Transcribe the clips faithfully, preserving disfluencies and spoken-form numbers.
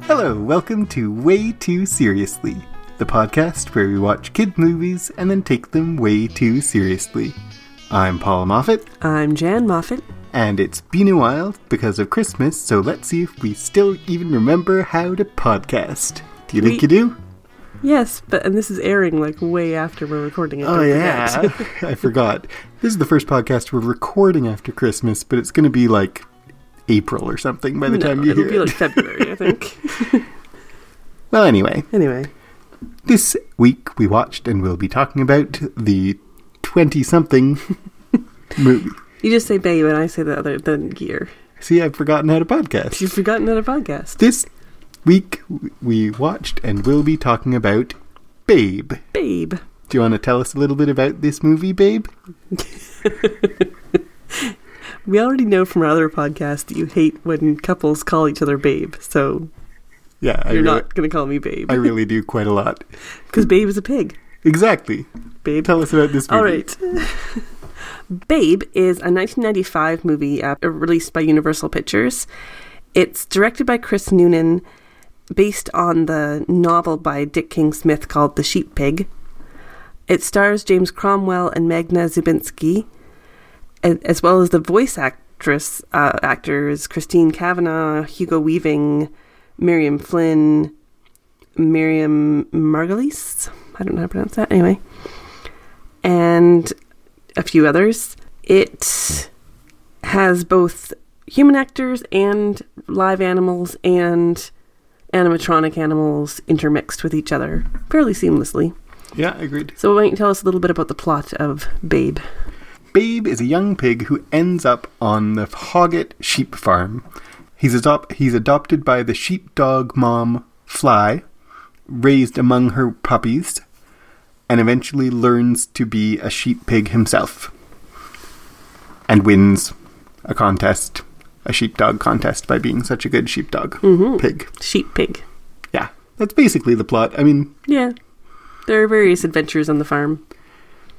Hello, welcome to Way Too Seriously, the podcast where we watch kid movies and then take them way too seriously. I'm Paul Moffitt. I'm Jan Moffitt. And it's been a while because of Christmas, so let's see if we still even remember how to podcast. Do you we- think you do? Yes, but and this is airing like way after we're recording it. Oh yeah, I forgot. This is the first podcast we're recording after Christmas, but it's going to be like April or something by the no, time you hear it. It'll be like February, I think. Well, anyway. Anyway. This week we watched and we'll be talking about the twenty-something movie. You just say Babe and I say the other the year. See, I've forgotten how to podcast. You've forgotten how to podcast. This week we watched and we'll be talking about Babe. Babe. Do you want to tell us a little bit about this movie, Babe? We already know from our other podcast that you hate when couples call each other Babe, so yeah, you're I really, not going to call me Babe. I really do quite a lot. Because Babe is a pig. Exactly. Babe. Tell us about this movie. All right. Babe is a nineteen ninety-five movie uh, released by Universal Pictures. It's directed by Chris Noonan, based on the novel by Dick King Smith called The Sheep Pig. It stars James Cromwell and Magda Szubanski, as well as the voice actress uh, actors Christine Kavanaugh, Hugo Weaving, Miriam Flynn, Miriam Margolyes. I don't know how to pronounce that. Anyway, and a few others. It has both human actors and live animals and animatronic animals intermixed with each other fairly seamlessly. Yeah, agreed. So why don't you tell us a little bit about the plot of Babe? Babe is a young pig who ends up on the Hoggett sheep farm. He's, adop- he's adopted by the sheepdog mom, Fly, raised among her puppies, and eventually learns to be a sheep pig himself. And wins a contest. A sheepdog contest by being such a good sheepdog mm-hmm. pig. Sheep pig. Yeah. That's basically the plot. I mean... Yeah. There are various adventures on the farm.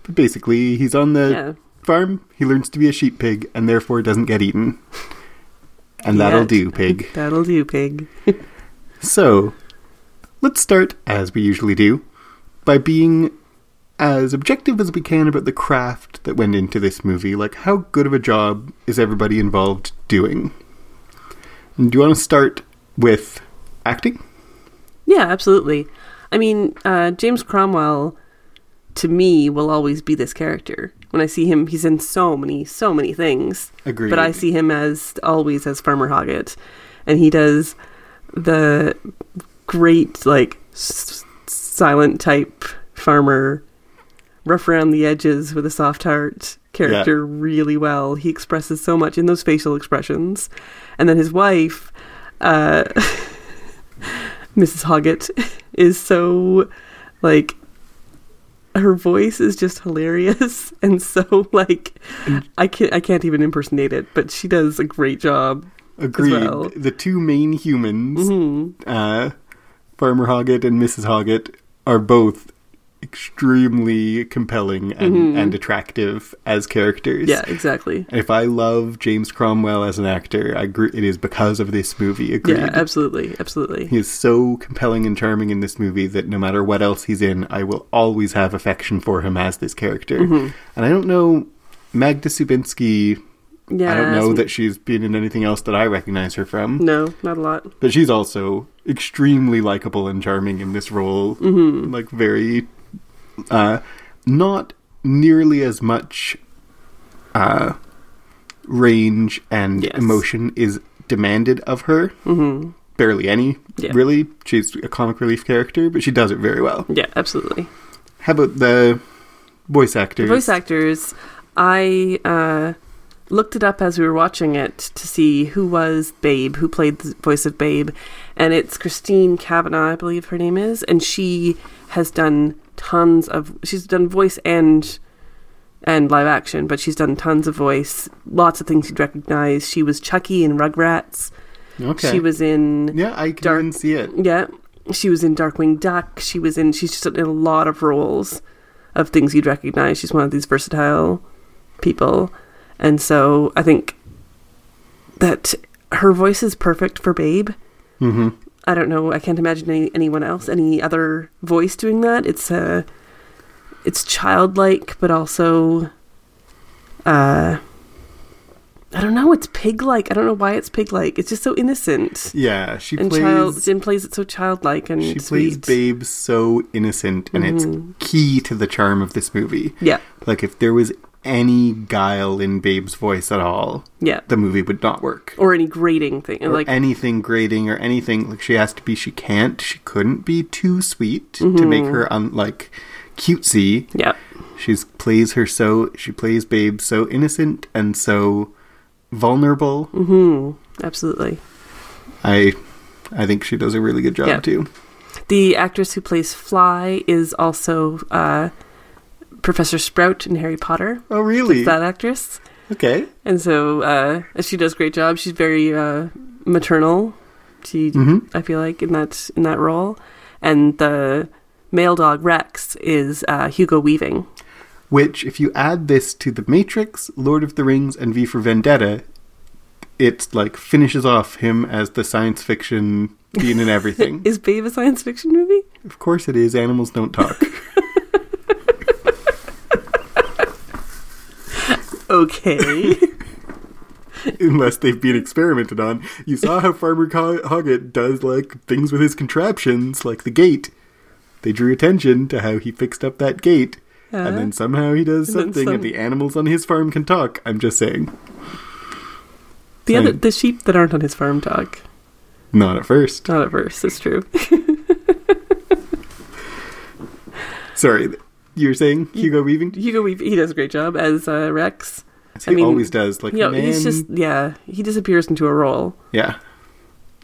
But basically, he's on the yeah. farm, he learns to be a sheep pig, and therefore doesn't get eaten. And yeah. that'll do, pig. That'll do, pig. So, let's start, as we usually do, by being as objective as we can about the craft that went into this movie. Like, how good of a job is everybody involved doing? And do you want to start with acting? Yeah, absolutely. I mean, uh, James Cromwell, to me, will always be this character. When I see him, he's in so many, so many things. Agreed. But I see him as, always, as Farmer Hoggett. And he does the great, like, s- silent-type farmer, rough around the edges with a soft heart character yeah. really well. He expresses so much in those facial expressions. And then his wife, uh, Missus Hoggett, is so, like, her voice is just hilarious. And so, like, I can't, I can't even impersonate it, but she does a great job. Agreed. As well. The two main humans, mm-hmm. uh, Farmer Hoggett and Missus Hoggett, are both extremely compelling and, mm-hmm. and attractive as characters. Yeah, exactly. If I love James Cromwell as an actor, I gr- it is because of this movie. Agreed. Yeah, absolutely, absolutely. He is so compelling and charming in this movie that no matter what else he's in, I will always have affection for him as this character. Mm-hmm. And I don't know, Magda Szubanski, yeah, I don't know that she's been in anything else that I recognize her from. No, not a lot. But she's also extremely likable and charming in this role. Mm-hmm. Like, very... Uh, not nearly as much uh, range and yes. emotion is demanded of her. Mm-hmm. Barely any, yeah. really. She's a comic relief character, but she does it very well. Yeah, absolutely. How about the voice actors? The voice actors, I uh, looked it up as we were watching it to see who was Babe, who played the voice of Babe. And it's Christine Kavanaugh, I believe her name is. And she has done... tons of she's done voice and and live action, but she's done tons of voice, lots of things you'd recognize. She was Chucky in Rugrats. Okay. She was in yeah I can Dark, even see it yeah she was in Darkwing Duck. She was in she's just in a lot of roles of things you'd recognize. She's one of these versatile people. And so I think that her voice is perfect for Babe. Mm-hmm. I don't know. I can't imagine any, anyone else, any other voice doing that. It's uh, it's childlike, but also, uh, I don't know. It's pig-like. I don't know why it's pig-like. It's just so innocent. Yeah, she and plays child, and plays it so childlike and she sweet. Plays Babe so innocent, and mm-hmm. it's key to the charm of this movie. Yeah, like if there was any guile in Babe's voice at all, yeah, the movie would not work. Or any grating thing. Or like anything grating or anything. Like she has to be, she can't, she couldn't be too sweet mm-hmm. to make her, un- like, cutesy. Yeah. She plays her so, she plays Babe so innocent and so vulnerable. Mm-hmm. Absolutely. I, I think she does a really good job, yeah. too. The actress who plays Fly is also, uh, Professor Sprout in Harry Potter. Oh, really? That actress. Okay. And so uh, she does a great job. She's very uh, maternal. She, mm-hmm. I feel like, in that in that role. And the male dog Rex is uh, Hugo Weaving. Which, if you add this to The Matrix, Lord of the Rings, and V for Vendetta, it like finishes off him as the science fiction being in everything. Is Babe a science fiction movie? Of course it is. Animals don't talk. Okay. Unless they've been experimented on. You saw how Farmer Hoggett does, like, things with his contraptions, like the gate. They drew attention to how he fixed up that gate. Uh, and then somehow he does and something some... and the animals on his farm can talk. I'm just saying. The, other, the sheep that aren't on his farm talk. Not at first. Not at first, it's true. Sorry, you were saying Hugo Weaving? Hugo Weaving, he does a great job as uh, Rex. As he I mean, always does. Like, you know, man. He's just, yeah, he disappears into a role. Yeah.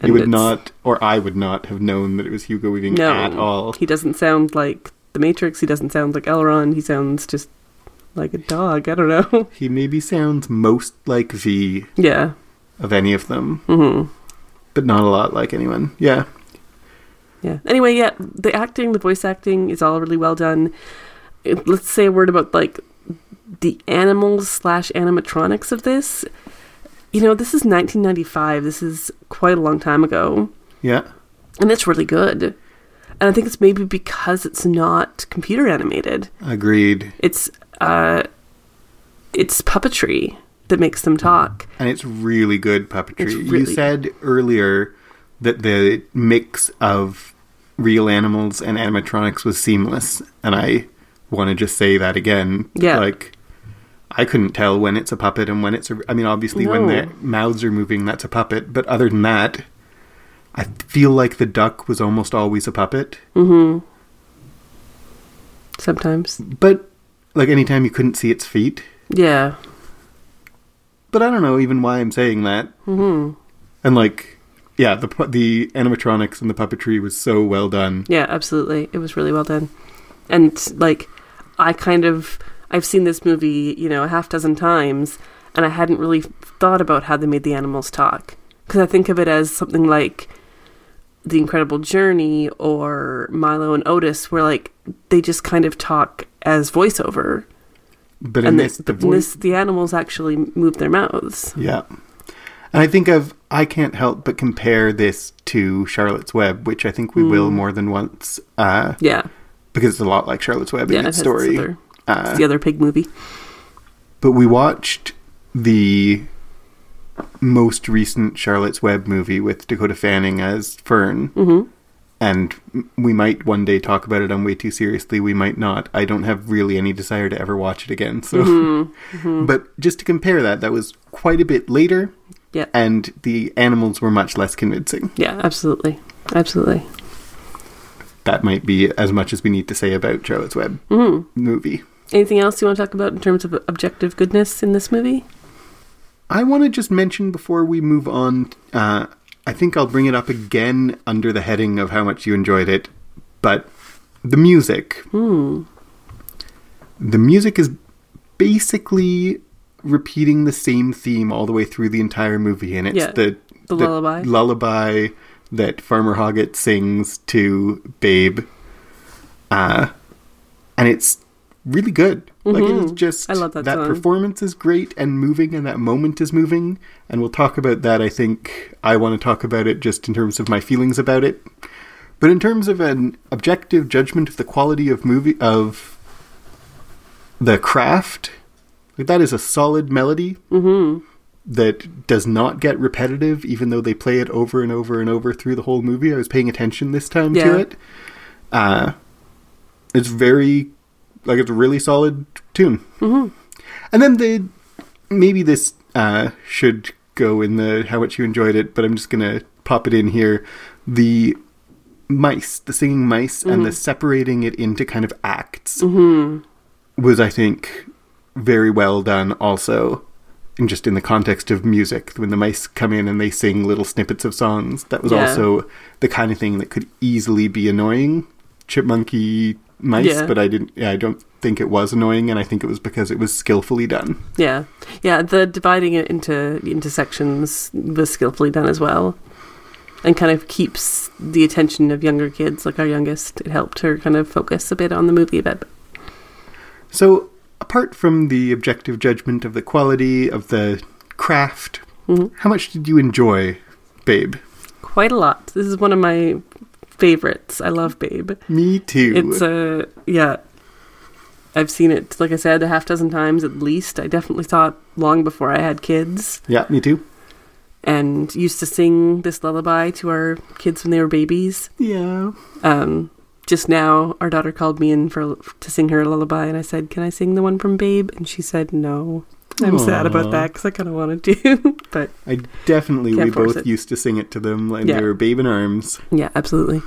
And you would it's... not, or I would not have known that it was Hugo Weaving no, at all. He doesn't sound like The Matrix. He doesn't sound like Elrond. He sounds just like a dog. I don't know. He maybe sounds most like V. Yeah. Of any of them. Mm-hmm. But not a lot like anyone. Yeah. Yeah. Anyway, yeah, the acting, the voice acting is all really well done. Let's say a word about, like, the animals slash animatronics of this. You know, this is nineteen ninety-five. This is quite a long time ago. Yeah. And it's really good. And I think it's maybe because it's not computer animated. Agreed. It's uh, it's puppetry that makes them talk. And it's really good puppetry. It's really you said good. Earlier that the mix of real animals and animatronics was seamless. And I... want to just say that again. Yeah. Like, I couldn't tell when it's a puppet and when it's a... I mean, obviously, no. when their mouths are moving, that's a puppet. But other than that, I feel like the duck was almost always a puppet. Mm-hmm. Sometimes. But, like, anytime you couldn't see its feet. Yeah. But I don't know even why I'm saying that. Mm-hmm. And, like, yeah, the the animatronics and the puppetry was so well done. Yeah, absolutely. It was really well done. And, like... I kind of, I've seen this movie, you know, a half dozen times, and I hadn't really thought about how they made the animals talk. Because I think of it as something like The Incredible Journey or Milo and Otis, where, like, they just kind of talk as voiceover. But in this, the, the, voice- this, the animals actually move their mouths. Yeah. And I think I've, I can't help but compare this to Charlotte's Web, which I think we mm. will more than once. Uh, yeah. Because it's a lot like Charlotte's Web in yeah, its story. It's, other, uh, it's the other pig movie. But we watched the most recent Charlotte's Web movie with Dakota Fanning as Fern. Mm-hmm. And we might one day talk about it on Way Too Seriously. We might not. I don't have really any desire to ever watch it again. So, mm-hmm. Mm-hmm. But just to compare that, that was quite a bit later. Yeah. And the animals were much less convincing. Yeah, absolutely. Absolutely. That might be as much as we need to say about Charlotte's Web mm. movie. Anything else you want to talk about in terms of objective goodness in this movie? I want to just mention before we move on, uh, I think I'll bring it up again under the heading of how much you enjoyed it, but the music. Mm. The music is basically repeating the same theme all the way through the entire movie, and it's yeah, the, the, the lullaby. lullaby that Farmer Hoggett sings to Babe. Uh, and it's really good. Mm-hmm. Like, it's just, I love that that song. Performance is great and moving, and that moment is moving. And we'll talk about that. I think I want to talk about it just in terms of my feelings about it. But in terms of an objective judgment of the quality of movie, of the craft, like, that is a solid melody mm-hmm. that does not get repetitive, even though they play it over and over and over through the whole movie. I was paying attention this time yeah. to it. Uh, it's very, like, it's a really solid tune. Mm-hmm. And then the, maybe this uh, should go in the how much you enjoyed it, but I'm just going to pop it in here. The mice, the singing mice, mm-hmm. and the separating it into kind of acts mm-hmm. was, I think, very well done also, and just in the context of music, when the mice come in and they sing little snippets of songs, that was yeah. also the kind of thing that could easily be annoying, chipmunky mice, yeah. but I didn't, yeah, I don't think it was annoying, and I think it was because it was skillfully done. Yeah, yeah, the dividing it into, into sections was skillfully done as well. And kind of keeps the attention of younger kids, like our youngest. It helped her kind of focus a bit on the movie a bit. So, apart from the objective judgment of the quality of the craft, mm-hmm. how much did you enjoy Babe? Quite a lot. This is one of my favorites. I love Babe. Me too. It's a, yeah. I've seen it, like I said, a half dozen times at least. I definitely saw it long before I had kids. Yeah, me too. And used to sing this lullaby to our kids when they were babies. Yeah. Um, just now, our daughter called me in for to sing her a lullaby, and I said, "Can I sing the one from Babe?" And she said, "No." I'm Aww. Sad about that because I kind of wanted to, but I definitely we both it. used to sing it to them like yeah. they were babe in arms. Yeah, absolutely.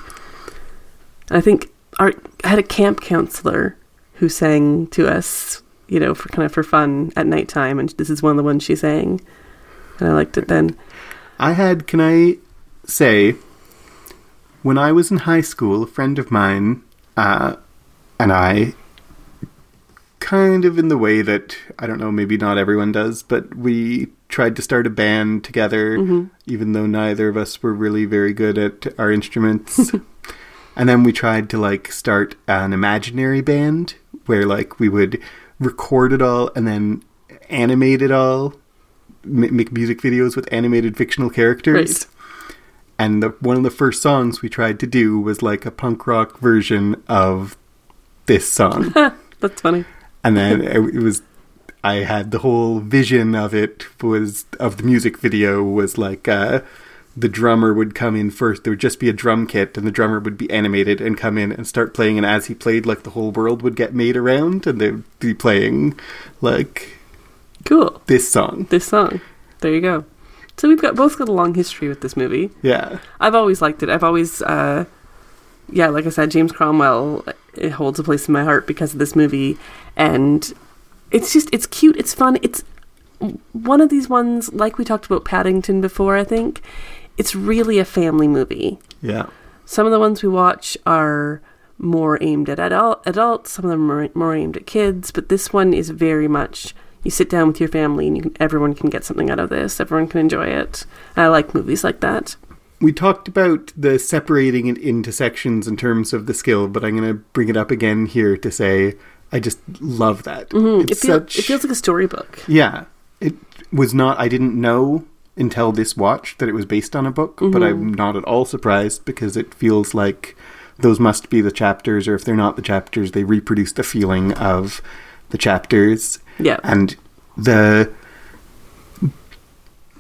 I think our I had a camp counselor who sang to us, you know, for kind of for fun at nighttime, and this is one of the ones she sang. And I liked it then. I had, can I say, when I was in high school, a friend of mine uh, and I, kind of in the way that, I don't know, maybe not everyone does, but we tried to start a band together, mm-hmm. even though neither of us were really very good at our instruments. And then we tried to, like, start an imaginary band where, like, we would record it all and then animate it all. Make music videos with animated fictional characters. Right. And the, one of the first songs we tried to do was like a punk rock version of this song. That's funny. And then it, it was, I had the whole vision of it was, of the music video was like uh, the drummer would come in first. There would just be a drum kit and the drummer would be animated and come in and start playing. And as he played, like the whole world would get made around and they'd be playing like... Cool. This song. This song. There you go. So we've got both got a long history with this movie. Yeah. I've always liked it. I've always, uh, yeah, like I said, James Cromwell, it holds a place in my heart because of this movie. And it's just, it's cute. It's fun. It's one of these ones, like we talked about Paddington before, I think. It's really a family movie. Yeah. Some of the ones we watch are more aimed at adult, adults. Some of them are more aimed at kids. But this one is very much... You sit down with your family and you can, everyone can get something out of this. Everyone can enjoy it. I like movies like that. We talked about the separating it into sections in terms of the skill, but I'm going to bring it up again here to say I just love that. Mm-hmm. It's it, feel, such, it feels like a storybook. Yeah. It was not... I didn't know until this watch that it was based on a book, mm-hmm. but I'm not at all surprised because it feels like those must be the chapters, or if they're not the chapters, they reproduce the feeling of the chapters... Yeah. And the,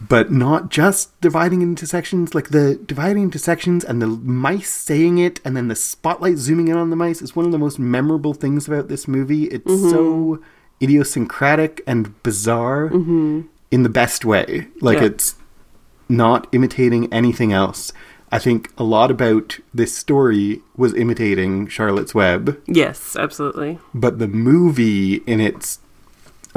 but not just dividing into sections, like the dividing into sections and the mice saying it and then the spotlight zooming in on the mice is one of the most memorable things about this movie. It's mm-hmm. so idiosyncratic and bizarre mm-hmm. in the best way. Like yeah. it's not imitating anything else. I think a lot about this story was imitating Charlotte's Web. Yes, absolutely. But the movie in its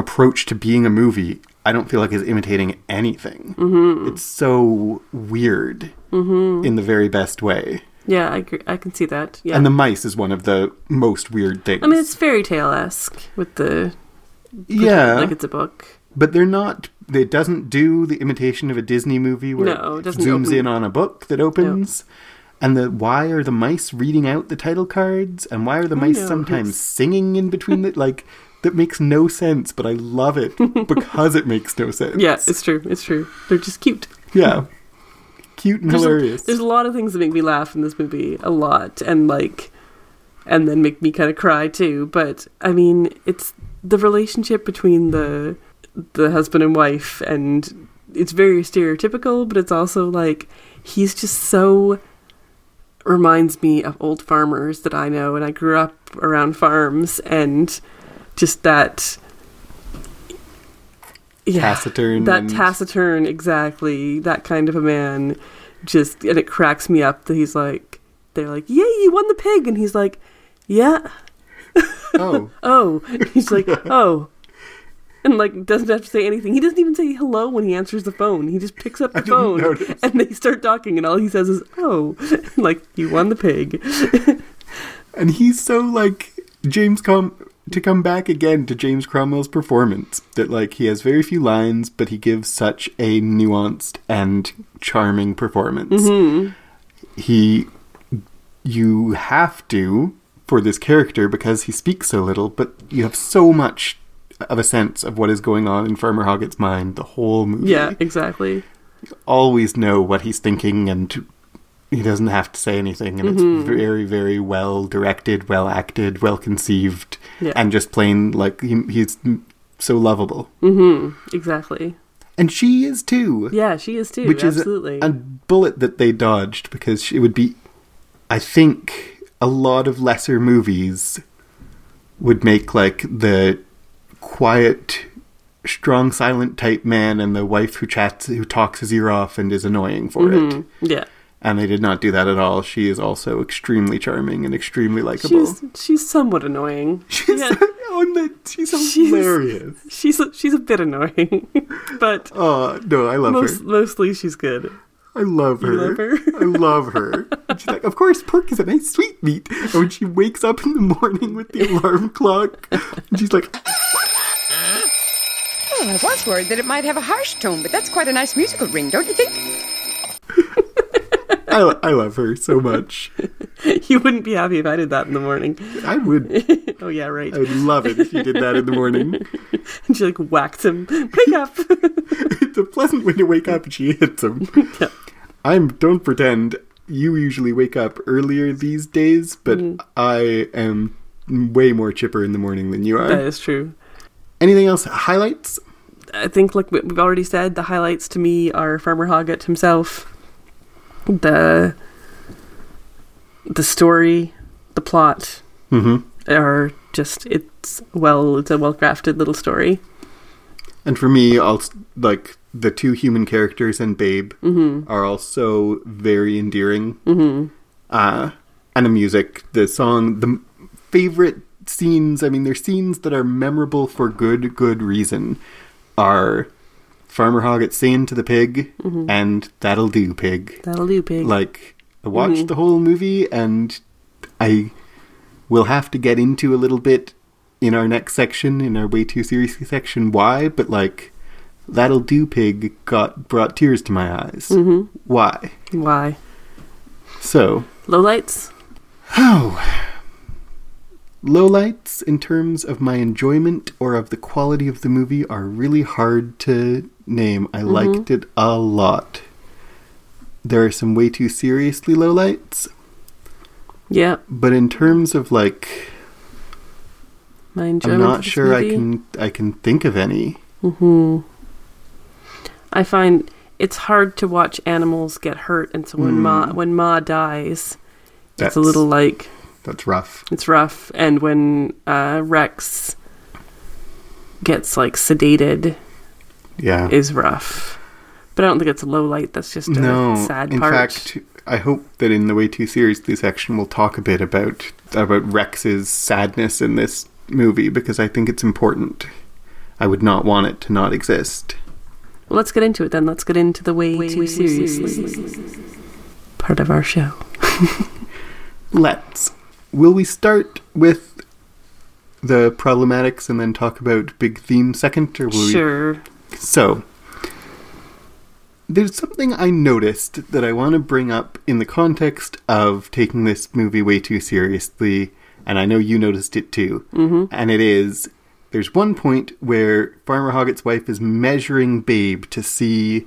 approach to being a movie, I don't feel like is imitating anything. Mm-hmm. It's so weird mm-hmm. in the very best way. Yeah, I agree. I can see that. Yeah, and the mice is one of the most weird things. I mean, it's fairy tale-esque with the yeah, like it's a book, but they're not. It doesn't do the imitation of a Disney movie where no, it, it zooms open. In on a book that opens. No. And the why are the mice reading out the title cards? And why are the mice sometimes singing in between it? Like, that makes no sense, but I love it because it makes no sense. Yeah, it's true. It's true. They're just cute. Yeah. Cute and there's hilarious. A, there's a lot of things that make me laugh in this movie. A lot. And, like, and then make me kind of cry, too. But, I mean, it's the relationship between the the husband and wife. And it's very stereotypical, but it's also, like, he's just so... reminds me of old farmers that I know, and I grew up around farms, and just that yeah, taciturn that and... taciturn exactly that kind of a man. Just, and it cracks me up that he's like, they're like, "Yay, you won the pig," and he's like, "Yeah, oh, oh," he's like, "Oh." And, like, doesn't have to say anything. He doesn't even say hello when he answers the phone. He just picks up the phone notice. And they start talking, and all he says is, "Oh," like, "You won the pig." And he's so, like, James Com- to come back again to James Cromwell's performance, that, like, he has very few lines, but he gives such a nuanced and charming performance. Mm-hmm. He, you have to, for this character, because he speaks so little, but you have so much of a sense of what is going on in Farmer Hoggett's mind the whole movie. Yeah, exactly. You always know what he's thinking, and he doesn't have to say anything, and mm-hmm. it's very, very well directed, well acted, well conceived, yeah. and just plain, like, he, he's so lovable. Mm-hmm, exactly. And she is too. Yeah, she is too, which absolutely. Is a, a bullet that they dodged, because it would be, I think, a lot of lesser movies would make, like, the quiet, strong, silent type man and the wife who chats, who talks his ear off and is annoying for mm-hmm. it. Yeah. And they did not do that at all. She is also extremely charming and extremely likable. She's, she's somewhat annoying. She's, yeah. on the, she's, she's hilarious. She's a, she's a bit annoying, but oh no, I love most, her. Mostly, she's good. I love her. You love her? I love her. And she's like, "Of course, pork is a nice sweetmeat." And when she wakes up in the morning with the alarm clock, and she's like, "Well, I was worried that it might have a harsh tone, but that's quite a nice musical ring, don't you think?" I, lo- I love her so much. You wouldn't be happy if I did that in the morning. I would. Oh, yeah, right. I would love it if you did that in the morning. And she, like, whacked him. Wake up! It's a pleasant way to wake up, and she hits him. Yeah. I'm, don't pretend, you usually wake up earlier these days, but mm. I am way more chipper in the morning than you are. That is true. Anything else? Highlights? I think, like we've already said, the highlights to me are Farmer Hoggett himself, the the story, the plot, mm-hmm. are just, it's well, it's a well-crafted little story. And for me, I'll, like, the two human characters and Babe mm-hmm. are also very endearing. Mm-hmm. Uh, and the music, the song, the favorite scenes, I mean, they're scenes that are memorable for good, good reason, are Farmer Hoggett saying to the pig mm-hmm. and "That'll do, pig. That'll do, pig." Like, I watched mm-hmm. the whole movie, and I will have to get into a little bit in our next section, in our Way Too Seriously section, why, but, like, "That'll do, pig" got brought tears to my eyes. Mm-hmm. Why? Why? So. Lowlights? Oh. Lowlights in terms of my enjoyment or of the quality of the movie are really hard to name. I mm-hmm. liked it a lot. There are some Way Too Seriously lowlights. Yeah. But in terms of, like, my enjoyment, I'm not sure movie? I can I can think of any. Mm-hmm. I find it's hard to watch animals get hurt, and so when mm. Ma when Ma dies, That's... it's a little like. That's rough. It's rough. And when uh, Rex gets, like, sedated, yeah, is rough. But I don't think it's a low light. That's just a no, sad in part. In fact, I hope that in the Way Too Seriously section, we'll talk a bit about about Rex's sadness in this movie, because I think it's important. I would not want it to not exist. Well, let's get into it then. Let's get into the Way, way Too seriously. seriously part of our show. Let's. Will we start with the problematics and then talk about big theme second? Or will sure. We... So, There's something I noticed that I want to bring up in the context of taking this movie way too seriously, and I know you noticed it too. Mm-hmm. And it is, there's one point where Farmer Hoggett's wife is measuring Babe to see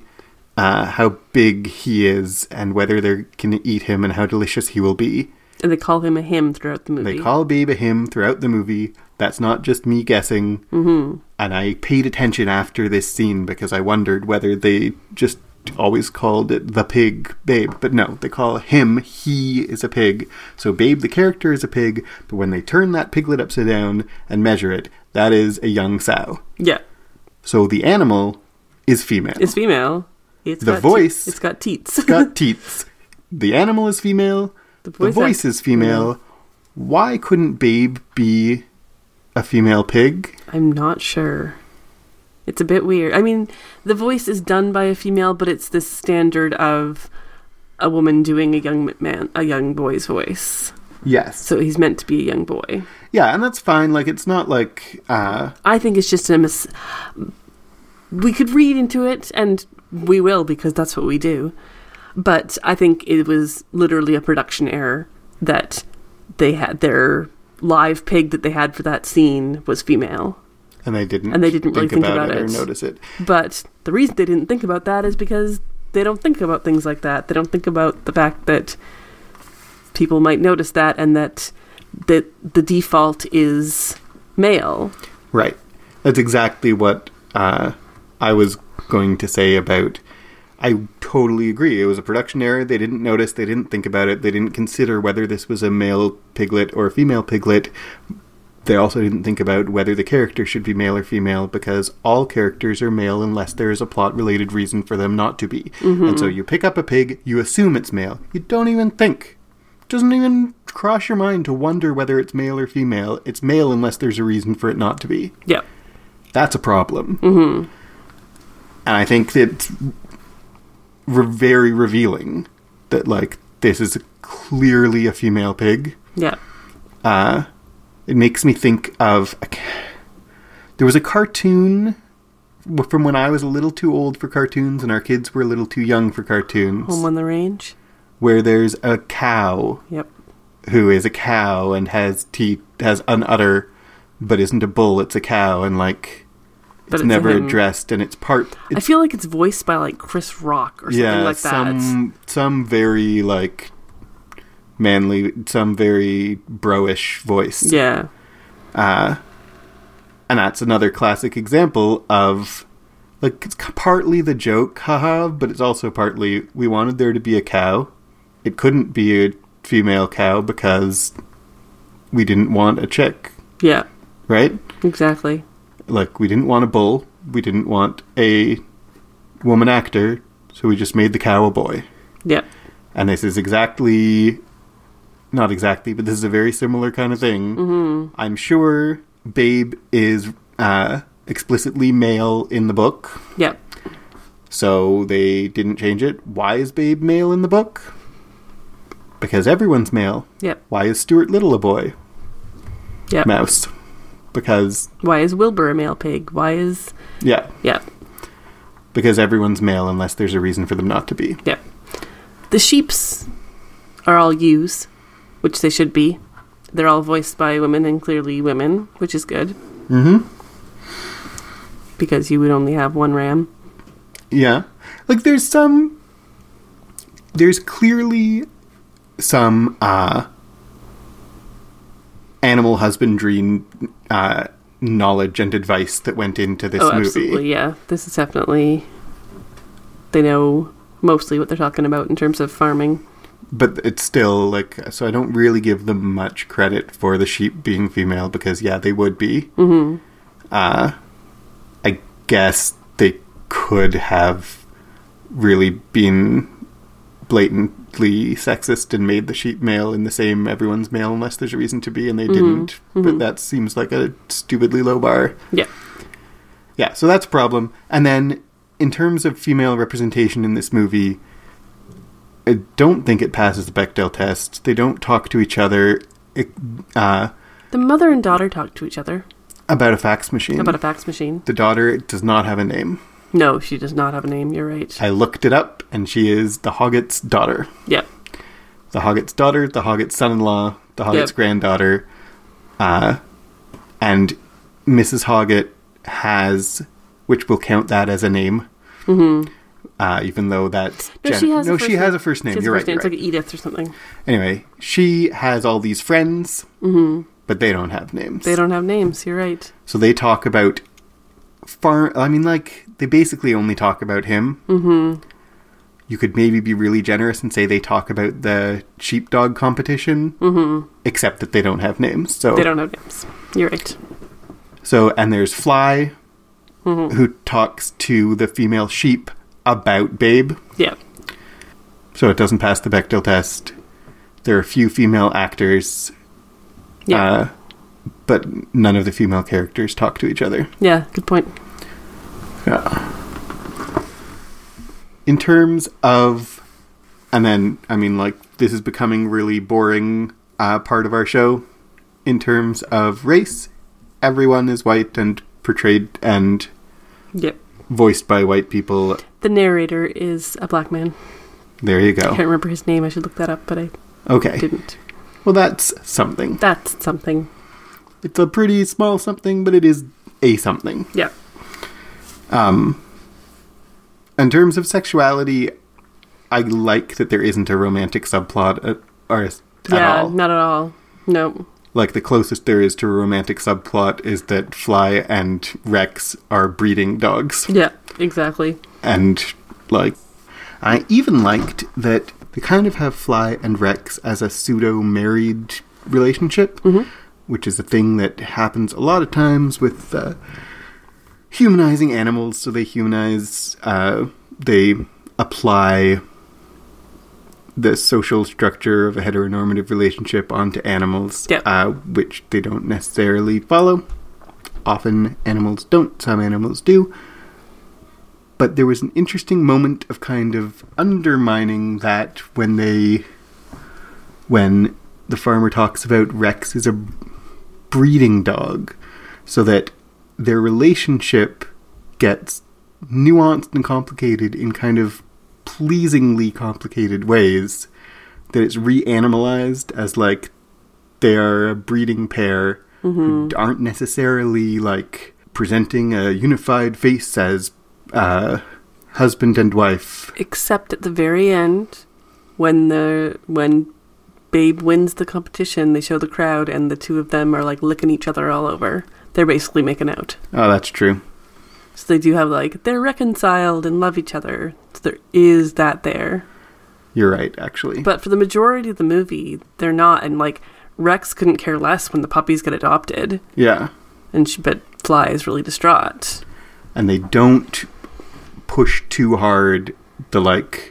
uh, how big he is and whether they can eat him and how delicious he will be. And they call him a him throughout the movie. They call Babe a him throughout the movie. That's not just me guessing. Mm-hmm. And I paid attention after this scene because I wondered whether they just always called it the pig Babe. But no, they call him, he is a pig. So Babe, the character, is a pig. But when they turn that piglet upside down and measure it, that is a young sow. Yeah. So the animal is female. It's female. It's the got voice. Te- it's got teats. It's got teats. The animal is female. The voice, the voice is female. Why couldn't Babe be a female pig? I'm not sure. It's a bit weird. I mean, the voice is done by a female, but it's this standard of a woman doing a young man, a young boy's voice. Yes. So he's meant to be a young boy. Yeah, and that's fine. Like, it's not like... Uh... I think it's just a mis... We could read into it, and we will, because that's what we do. But I think it was literally a production error that they had their live pig that they had for that scene was female. And they didn't and they didn't really think, think about, about it, it or notice it. But the reason they didn't think about that is because they don't think about things like that. They don't think about the fact that people might notice that and that that the default is male. Right. That's exactly what uh, I was going to say about... I totally agree. It was a production error. They didn't notice. They didn't think about it. They didn't consider whether this was a male piglet or a female piglet. They also didn't think about whether the character should be male or female, because all characters are male unless there is a plot-related reason for them not to be. Mm-hmm. And so you pick up a pig, you assume it's male. You don't even think. It doesn't even cross your mind to wonder whether it's male or female. It's male unless there's a reason for it not to be. Yeah. That's a problem. Mm-hmm. And I think it's... Re- very revealing that, like, this is clearly a female pig. Yeah. Uh, it makes me think of... A ca- there was a cartoon from when I was a little too old for cartoons and our kids were a little too young for cartoons. Home on the Range? Where there's a cow. Yep. Who is a cow and has teeth, has an udder, but isn't a bull, it's a cow, and, like... But it's, it's never addressed, and it's part... It's, I feel like it's voiced by, like, Chris Rock or something yeah, like that. Some, some very, like, manly, some very bro-ish voice. Yeah. Uh, and that's another classic example of, like, it's partly the joke, haha, but it's also partly, we wanted there to be a cow. It couldn't be a female cow because we didn't want a chick. Yeah. Right? Exactly. Like, we didn't want a bull, we didn't want a woman actor, so we just made the cow a boy. Yeah. And this is exactly, not exactly, but this is a very similar kind of thing. Mm-hmm. I'm sure Babe is uh, explicitly male in the book. Yeah. So they didn't change it. Why is Babe male in the book? Because everyone's male. Yeah. Why is Stuart Little a boy? Yeah. Mouse. Because... Why is Wilbur a male pig? Why is... Yeah. Yeah. Because everyone's male unless there's a reason for them not to be. Yeah. The sheeps are all ewes, which they should be. They're all voiced by women and clearly women, which is good. Mm-hmm. Because you would only have one ram. Yeah. Like, there's some... There's clearly some, uh... animal husbandry uh, knowledge and advice that went into this oh, movie. Absolutely, yeah. This is definitely... They know mostly what they're talking about in terms of farming. But it's still, like... So I don't really give them much credit for the sheep being female, because, yeah, they would be. Mm-hmm. Uh, I guess they could have really been blatant... sexist and made the sheep male in the same everyone's male unless there's a reason to be, and they mm-hmm. didn't. Mm-hmm. But that seems like a stupidly low bar. Yeah. Yeah, so that's a problem. And then in terms of female representation in this movie, I don't think it passes the Bechdel test. They don't talk to each other. It, uh, the mother and daughter talk to each other. About a fax machine. About a fax machine. The daughter does not have a name. No, she does not have a name. You're right. I looked it up, and she is the Hoggett's daughter. Yep. The Hoggett's daughter, the Hoggett's son-in-law, the Hoggett's yep. granddaughter, uh, and Missus Hoggett has, which will count that as a name. Mm-hmm. Uh, even though that's... No, Jen- she, has, no, a she has a first name. You're right, name. You're right. It's like Edith or something. Anyway, she has all these friends, mm-hmm. but they don't have names. They don't have names. You're right. So they talk about... far. I mean, like, they basically only talk about him. Mm-hmm. You could maybe be really generous and say they talk about the sheepdog competition, mm-hmm. except that they don't have names. So they don't have names. You're right. So, and there's Fly, mm-hmm. who talks to the female sheep about Babe. Yeah. So it doesn't pass the Bechdel test. There are a few female actors. Yeah. Uh, but none of the female characters talk to each other. Yeah, good point. Yeah. In terms of... And then, I mean, like, this is becoming really boring uh, part of our show. In terms of race, everyone is white and portrayed and... Yep. voiced by white people. The narrator is a black man. There you go. I can't remember his name. I should look that up, but I okay. didn't. Well, that's something. That's something. It's a pretty small something, but it is a something. Yeah. Um, in terms of sexuality, I like that there isn't a romantic subplot at, or at yeah, all. Yeah, not at all. Nope. Like, the closest there is to a romantic subplot is that Fly and Rex are breeding dogs. Yeah, exactly. And, like, I even liked that they kind of have Fly and Rex as a pseudo-married relationship. Mm-hmm. Which is a thing that happens a lot of times with uh, humanizing animals. So they humanize, uh, they apply the social structure of a heteronormative relationship onto animals, yep. uh, which they don't necessarily follow. Often animals don't, some animals do. But there was an interesting moment of kind of undermining that when they, when the farmer talks about Rex is a breeding dog, so that their relationship gets nuanced and complicated in kind of pleasingly complicated ways, that it's reanimalized as like they are a breeding pair, mm-hmm. who aren't necessarily like presenting a unified face as uh, husband and wife. Except at the very end, when the when Babe wins the competition, they show the crowd, and the two of them are, like, licking each other all over. They're basically making out. Oh, that's true. So they do have, like, they're reconciled and love each other. So there is that there. You're right, actually. But for the majority of the movie, they're not. And, like, Rex couldn't care less when the puppies get adopted. Yeah. And she, but Fly is really distraught. And they don't push too hard the, like...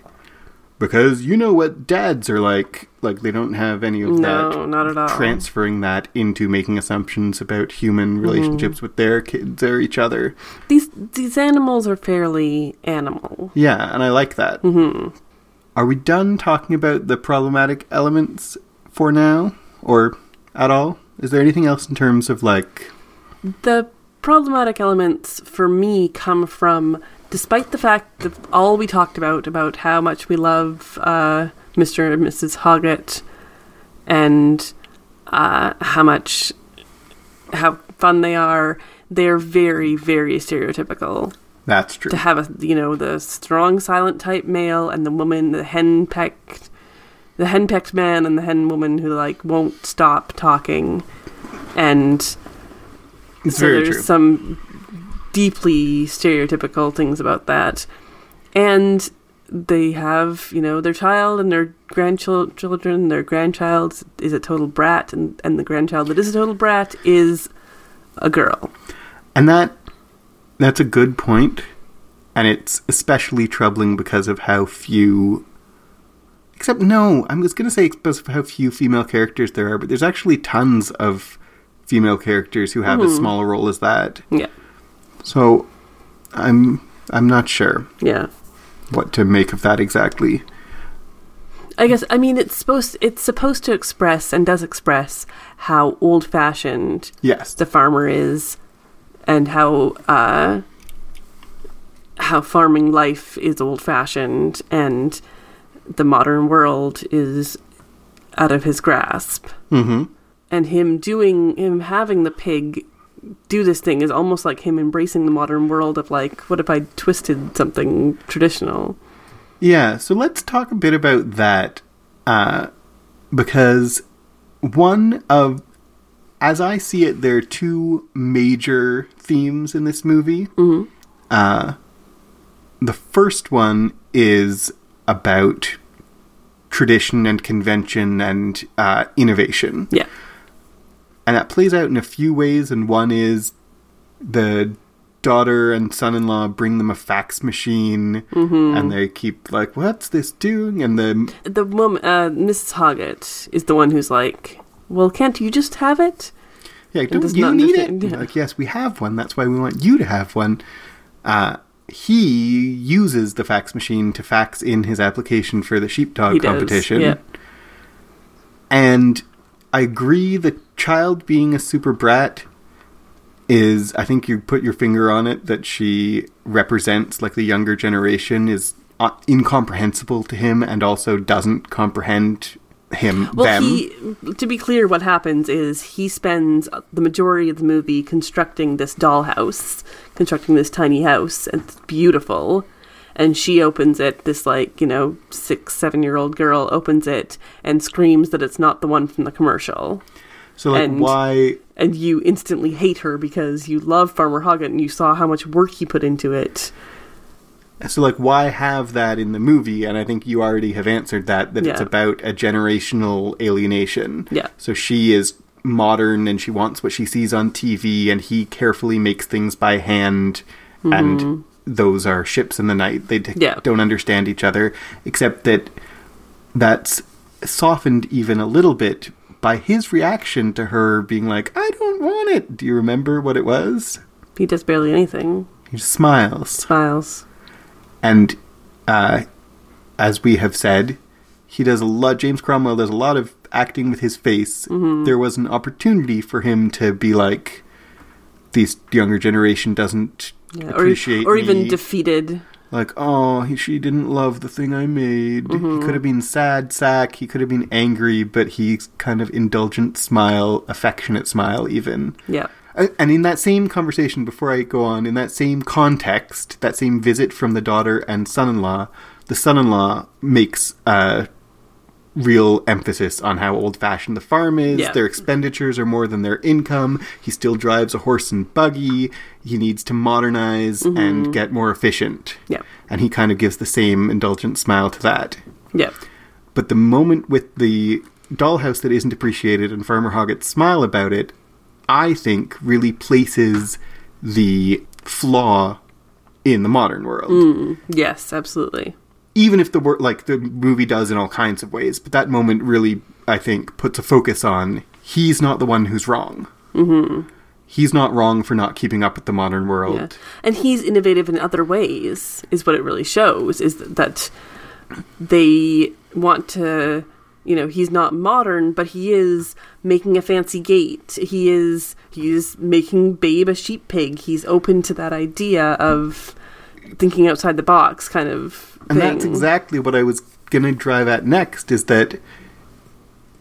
Because you know what dads are like. Like, they don't have any of no, that. No, not at all. Transferring that into making assumptions about human relationships, mm-hmm. with their kids or each other. These these animals are fairly animal. Yeah, and I like that. Mm-hmm. Are we done talking about the problematic elements for now? Or at all? Is there anything else in terms of, like... The problematic elements, for me, come from... Despite the fact that all we talked about, about how much we love uh, Mister and Missus Hoggett, and uh, how much, how fun they are, they're very, very stereotypical. That's true. To have, a, you know, the strong silent type male and the woman, the hen-pecked, the hen-pecked man and the hen-woman who, like, won't stop talking. And it's so very there's true. Some... deeply stereotypical things about that. And they have, you know, their child and their grandchildren. Their grandchild is a total brat, and, and the grandchild that is a total brat is a girl. And that that's a good point. And it's especially troubling because of how few... Except, no, I was going to say because of how few female characters there are, but there's actually tons of female characters who have mm-hmm. as small a role as that. Yeah. So, I'm I'm not sure. Yeah. What to make of that exactly? I guess I mean it's supposed it's supposed to express and does express how old fashioned yes. the farmer is, and how uh, how farming life is old-fashioned and the modern world is out of his grasp. Mm-hmm. And him doing, him having the pig do this thing is almost like him embracing the modern world of like, what if I twisted something traditional? Yeah, so let's talk a bit about that, uh, because one of, as I see it, there are two major themes in this movie. Mm-hmm. Uh, the first one is about tradition and convention and uh, innovation. Yeah. And that plays out in a few ways, and one is the daughter and son-in-law bring them a fax machine, mm-hmm. and they keep like, what's this doing? And the... The woman, uh, Missus Hoggett is the one who's like, well, can't you just have it? Yeah, don't it you need it? Yeah. Like, yes, we have one. That's why we want you to have one. Uh, he uses the fax machine to fax in his application for the sheepdog he competition. Does, yeah. And I agree, the child being a super brat is, I think you put your finger on it, that she represents, like, the younger generation is incomprehensible to him and also doesn't comprehend him, well, them. He, to be clear, what happens is he spends the majority of the movie constructing this dollhouse, constructing this tiny house, and it's beautiful. And she opens it, this, like, you know, six, seven-year-old girl opens it and screams that it's not the one from the commercial. So, like, and, why... And you instantly hate her because you love Farmer Hoggett and you saw how much work he put into it. So, like, why have that in the movie? And I think you already have answered that, that yeah. it's about a generational alienation. Yeah. So she is modern and she wants what she sees on T V and he carefully makes things by hand, mm-hmm. and those are ships in the night. They d- yeah. don't understand each other, except that that's softened even a little bit by his reaction to her being like, I don't want it. Do you remember what it was? He does barely anything. He just smiles. Smiles. And uh, as we have said, he does a lot, James Cromwell does a lot of acting with his face. Mm-hmm. There was an opportunity for him to be like, this younger generation doesn't yeah, appreciate or, or me. Even defeated. Like, oh, he, she didn't love the thing I made. Mm-hmm. He could have been sad sack. He could have been angry, but he's kind of indulgent smile, affectionate smile even. Yeah. And in that same conversation, before I go on, in that same context, that same visit from the daughter and son-in-law, the son-in-law makes a real emphasis on how old-fashioned the farm is. Yeah. Their expenditures are more than their income. He still drives a horse and buggy. He needs to modernize, mm-hmm. and get more efficient. Yeah. And he kind of gives the same indulgent smile to that. Yeah. But the moment with the dollhouse that isn't appreciated and Farmer Hoggett's smile about it, I think, really places the flaw in the modern world. Mm, yes, absolutely. Even if the wor- like the movie does in all kinds of ways, but that moment really, I think, puts a focus on he's not the one who's wrong. Mm-hmm. He's not wrong for not keeping up with the modern world. Yeah. And he's innovative in other ways, is what it really shows, is that they want to... You know, he's not modern, but he is making a fancy gate. He is he is making Babe a sheep pig. He's open to that idea of thinking outside the box kind of thing. And that's exactly what I was going to drive at next, is that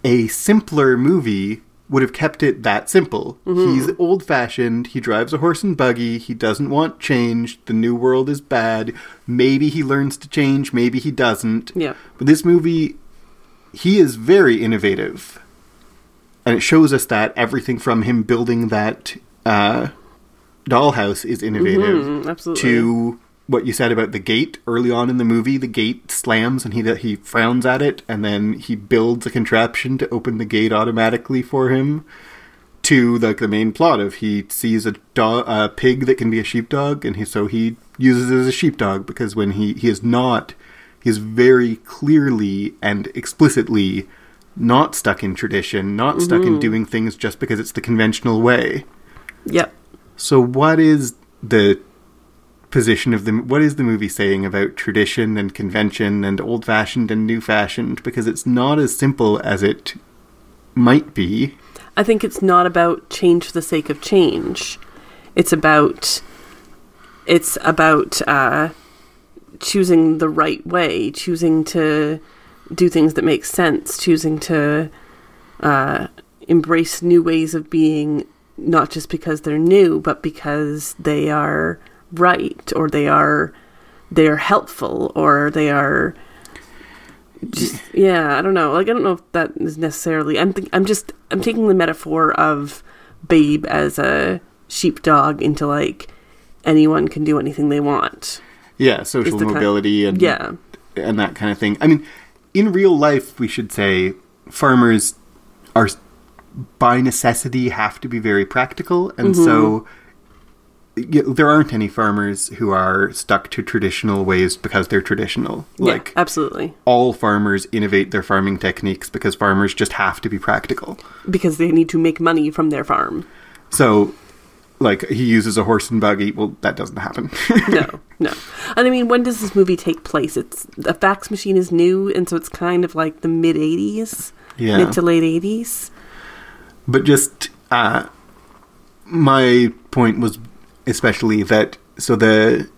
a simpler movie would have kept it that simple. Mm-hmm. He's old-fashioned. He drives a horse and buggy. He doesn't want change. The new world is bad. Maybe he learns to change. Maybe he doesn't. Yeah. But this movie... He is very innovative, and it shows us that everything from him building that uh, dollhouse is innovative, mm-hmm, absolutely. To what you said about the gate early on in the movie. The gate slams, and he he frowns at it, and then he builds a contraption to open the gate automatically for him. To like the main plot of he sees a, dog, a pig that can be a sheepdog, and he, so he uses it as a sheepdog because when he, he is not. He's very clearly and explicitly not stuck in tradition, not mm-hmm. stuck in doing things just because it's the conventional way. Yep. So what is the position of the... What is the movie saying about tradition and convention and old-fashioned and new-fashioned? Because it's not as simple as it might be. I think it's not about change for the sake of change. It's about it's about uh, choosing the right way, choosing to do things that make sense, choosing to uh, embrace new ways of being, not just because they're new, but because they are right, or they are they are helpful, or they are just, yeah, I don't know. Like, I don't know if that is necessarily. I'm th- I'm just I'm taking the metaphor of Babe as a sheepdog into, like, anyone can do anything they want. Yeah, social mobility kind of, and yeah. and that kind of thing. I mean, in real life, we should say farmers are, by necessity, have to be very practical. And mm-hmm. so you know, there aren't any farmers who are stuck to traditional ways because they're traditional. Yeah, like, absolutely. All farmers innovate their farming techniques because farmers just have to be practical. Because they need to make money from their farm. So, like, he uses a horse and buggy. Well, that doesn't happen. No, no. And I mean, when does this movie take place? It's a fax machine is new, and so it's kind of like the mid-eighties, yeah. mid to late eighties. But just, uh, my point was especially that, so the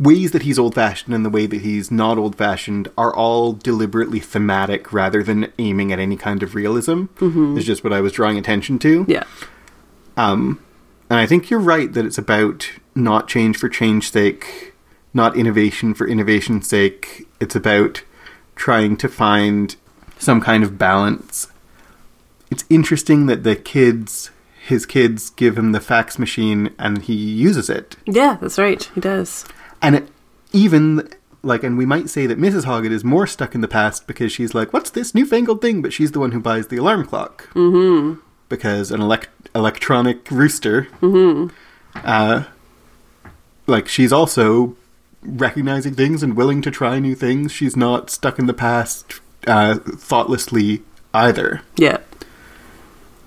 ways that he's old-fashioned and the way that he's not old-fashioned are all deliberately thematic rather than aiming at any kind of realism. Mm-hmm. It's just what I was drawing attention to. Yeah. Um... And I think you're right that it's about not change for change's sake, not innovation for innovation's sake. It's about trying to find some kind of balance. It's interesting that the kids, his kids, give him the fax machine and he uses it. Yeah, that's right. He does. And it, even, like, and we might say that Missus Hoggett is more stuck in the past because she's like, what's this newfangled thing? But she's the one who buys the alarm clock. Mm-hmm. Because an elect... electronic rooster, mm-hmm. uh, like, she's also recognizing things and willing to try new things. She's not stuck in the past uh, thoughtlessly either. Yeah.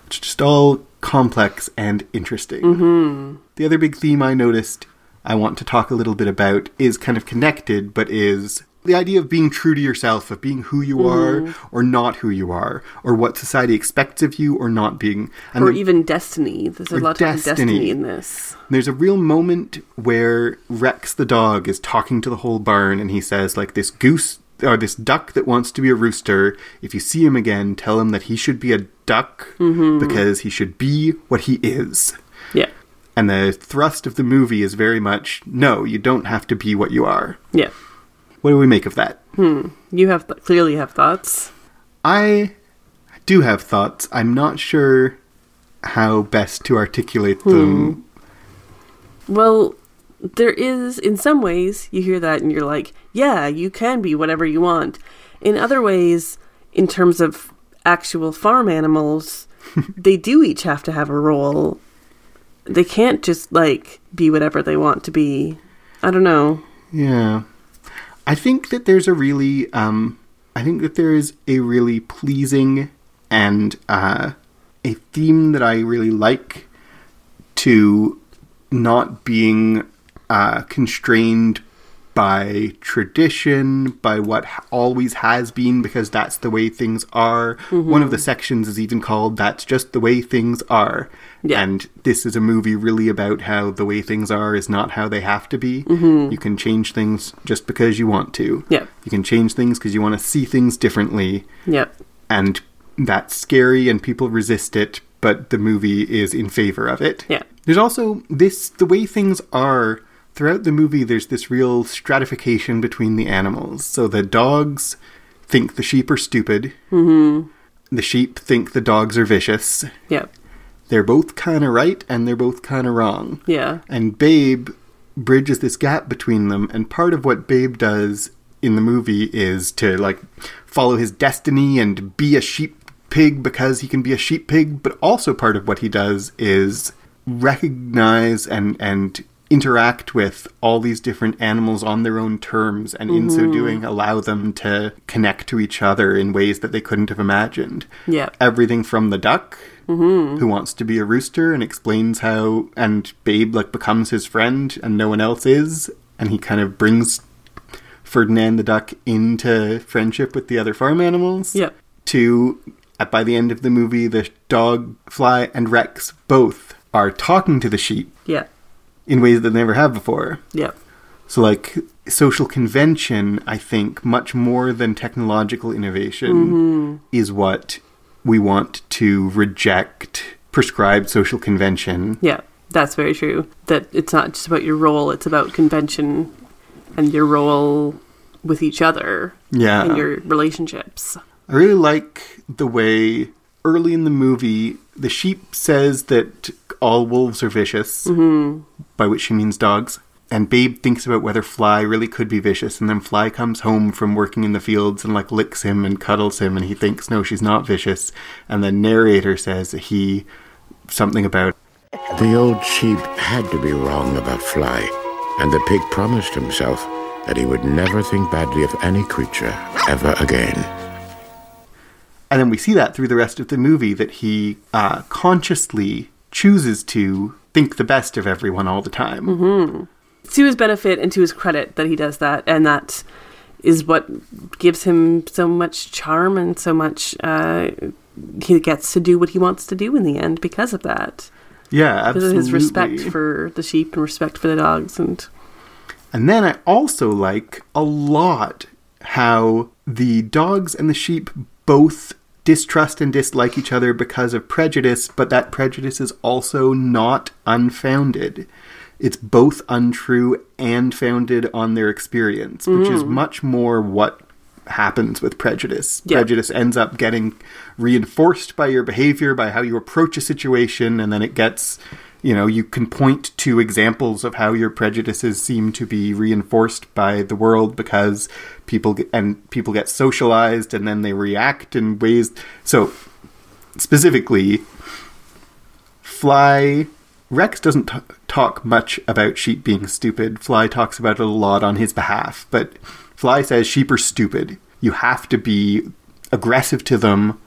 It's just all complex and interesting. Mm-hmm. The other big theme I noticed I want to talk a little bit about is kind of connected, but is the idea of being true to yourself, of being who you mm. are or not who you are, or what society expects of you or not being. And or the, even destiny. There's a lot destiny. of destiny in this. There's a real moment where Rex the dog is talking to the whole barn and he says, like, this goose or this duck that wants to be a rooster, if you see him again, tell him that he should be a duck mm-hmm. because he should be what he is. Yeah. And the thrust of the movie is very much, no, you don't have to be what you are. Yeah. What do we make of that? Hmm. You have th- clearly have thoughts. I do have thoughts. I'm not sure how best to articulate hmm. them. Well, there is, in some ways, you hear that and you're like, yeah, you can be whatever you want. In other ways, in terms of actual farm animals, they do each have to have a role. They can't just, like, be whatever they want to be. I don't know. Yeah. I think that there's a really, um, I think that there is a really pleasing and uh, a theme that I really like to not being uh, constrained by tradition, by what always has been, because that's the way things are. Mm-hmm. One of the sections is even called That's Just the Way Things Are. Yeah. And this is a movie really about how the way things are is not how they have to be. Mm-hmm. You can change things just because you want to. Yeah. You can change things because you want to see things differently. Yep. And that's scary and people resist it, but the movie is in favor of it. Yeah. There's also this, the way things are. Throughout the movie, there's this real stratification between the animals. So the dogs think the sheep are stupid. Mm-hmm. The sheep think the dogs are vicious. Yeah. They're both kind of right and they're both kind of wrong. Yeah. And Babe bridges this gap between them. And part of what Babe does in the movie is to, like, follow his destiny and be a sheep pig because he can be a sheep pig. But also part of what he does is recognize and... and interact with all these different animals on their own terms, and in mm-hmm. so doing allow them to connect to each other in ways that they couldn't have imagined. Yeah. Everything from the duck mm-hmm. who wants to be a rooster and explains how, and Babe, like, becomes his friend and no one else is, and he kind of brings Ferdinand the duck into friendship with the other farm animals. Yeah. To, by the end of the movie, the dog, Fly, and Rex both are talking to the sheep. Yeah. in ways that they never have before. Yeah. So like social convention, I think, much more than technological innovation, mm-hmm. is what we want to reject, prescribed social convention. Yeah, that's very true. That it's not just about your role, it's about convention and your role with each other. Yeah. And your relationships. I really like the way early in the movie, the sheep says that all wolves are vicious, mm-hmm. by which she means dogs. And Babe thinks about whether Fly really could be vicious. And then Fly comes home from working in the fields and, like, licks him and cuddles him. And he thinks, no, she's not vicious. And the narrator says that he... something about... The old sheep had to be wrong about Fly. And the pig promised himself that he would never think badly of any creature ever again. And then we see that through the rest of the movie, that he uh, consciously chooses to think the best of everyone all the time. Mm-hmm. To his benefit and to his credit that he does that, and that is what gives him so much charm and so much uh he gets to do what he wants to do in the end because of that. Yeah, absolutely. Because of his respect for the sheep and respect for the dogs. And and then I also like a lot how the dogs and the sheep both distrust and dislike each other because of prejudice, but that prejudice is also not unfounded. It's both untrue and founded on their experience, which mm. is much more what happens with prejudice. Yep. Prejudice ends up getting reinforced by your behavior, by how you approach a situation, and then it gets, you know, you can point to examples of how your prejudices seem to be reinforced by the world because people get, and people get socialized, and then they react in ways. So, specifically, Fly... Rex doesn't t- talk much about sheep being stupid. Fly talks about it a lot on his behalf. But Fly says sheep are stupid. You have to be aggressive to them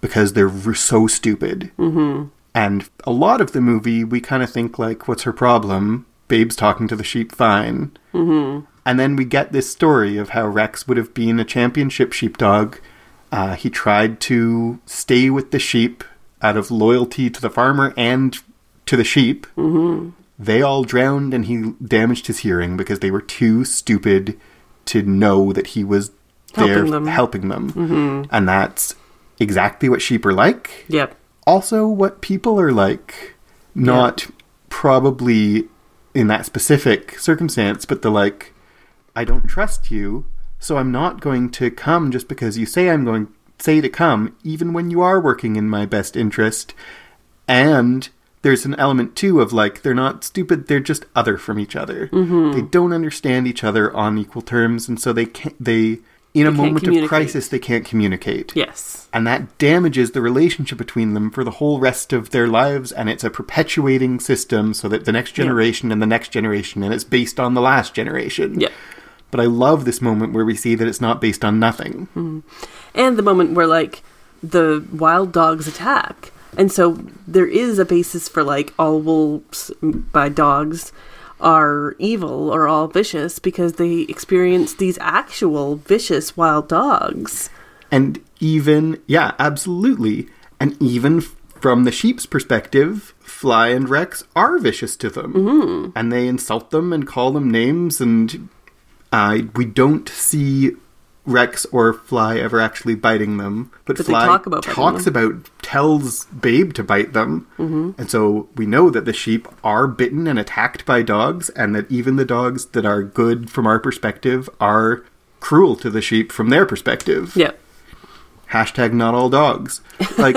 because they're so stupid. Mm-hmm. And a lot of the movie, we kind of think, like, what's her problem? Babe's talking to the sheep fine. Mm-hmm. And then we get this story of how Rex would have been a championship sheepdog. Uh, he tried to stay with the sheep out of loyalty to the farmer and... to the sheep, mm-hmm. they all drowned, and he damaged his hearing because they were too stupid to know that he was helping there them. helping them. Mm-hmm. And that's exactly what sheep are like. Yep. Also what people are like. Not yep. probably in that specific circumstance, but the like, I don't trust you, so I'm not going to come just because you say I'm going say to come, even when you are working in my best interest. And... there's an element, too, of, like, they're not stupid, they're just other from each other. Mm-hmm. They don't understand each other on equal terms, and so they can't, they, in they a moment of crisis, they can't communicate. Yes. And that damages the relationship between them for the whole rest of their lives, and it's a perpetuating system so that the next generation yeah. and the next generation, and it's based on the last generation. Yeah. But I love this moment where we see that it's not based on nothing. Mm-hmm. And the moment where, like, the wild dogs attack... and so there is a basis for, like, all wolves by dogs are evil or all vicious because they experience these actual vicious wild dogs. And even, yeah, absolutely. And even from the sheep's perspective, Fly and Rex are vicious to them. Mm-hmm. And they insult them and call them names. And uh, we don't see... Rex or Fly ever actually biting them, but, but Fly talk about talks them. about tells Babe to bite them, mm-hmm. and so we know that the sheep are bitten and attacked by dogs, and that even the dogs that are good from our perspective are cruel to the sheep from their perspective. Yep. Hashtag not all dogs. Like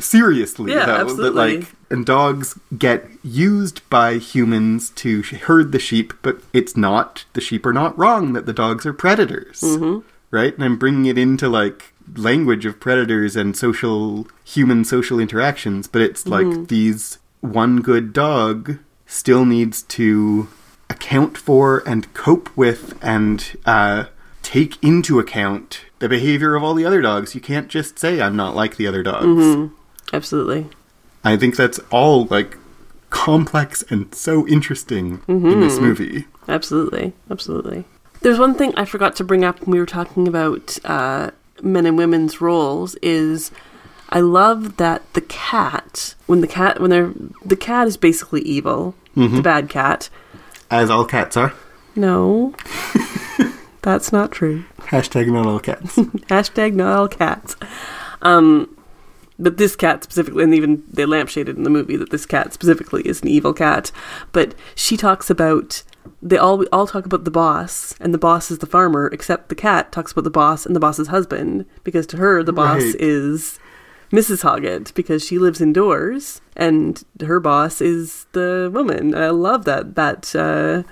seriously, yeah, though, absolutely. That like and dogs get used by humans to herd the sheep, but it's not, the sheep are not wrong that the dogs are predators, mm-hmm. right? And I'm bringing it into, like, language of predators and social, human social interactions, but it's like mm-hmm. these one good dog still needs to account for and cope with and uh, take into account the behavior of all the other dogs. You can't just say, I'm not like the other dogs. Mm-hmm. Absolutely. I think that's all, like, complex and so interesting mm-hmm. in this movie. Absolutely. Absolutely. There's one thing I forgot to bring up when we were talking about uh, men and women's roles is I love that the cat, when the cat, when they're, the cat is basically evil. mm-hmm. the bad cat. As all cats are. No. That's not true. Hashtag not all cats. Hashtag not all cats. Um, but this cat specifically, and even they lampshaded in the movie that this cat specifically is an evil cat. But she talks about, they all all talk about the boss, and the boss is the farmer, except the cat talks about the boss and the boss's husband, because to her, the boss right. is Missus Hoggett, because she lives indoors, and her boss is the woman. I love that, that, uh...